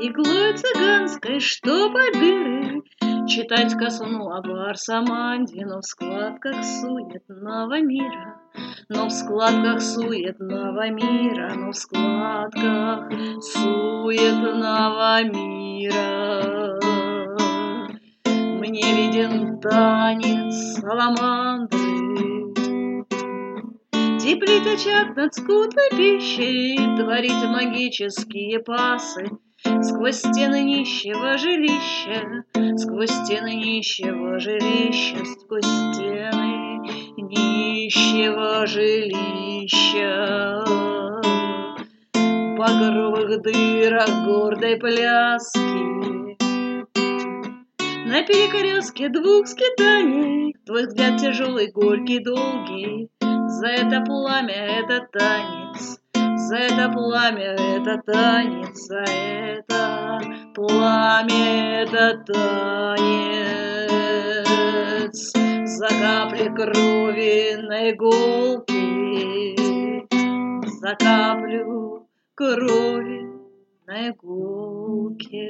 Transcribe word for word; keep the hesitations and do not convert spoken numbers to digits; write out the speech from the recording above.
иглой цыганской, что по дыры. Читать косну о Барсамандину в складках суетного мира. Но в складках суетного мира, но в складках суетного мира. Мне виден танец саламандры. Теплить очаг над скудной пищей, творить магические пасы. Сквозь стены нищего жилища, сквозь стены нищего жилища, сквозь стены нищего жилища. В багровых дырах гордой пляски, на перекрестке двух скитаний, твой взгляд тяжелый, горький, долгий. За это пламя, это танец. За это пламя, это танец, за это пламя, это танец. За капли крови на иголке, за каплю крови на иголке.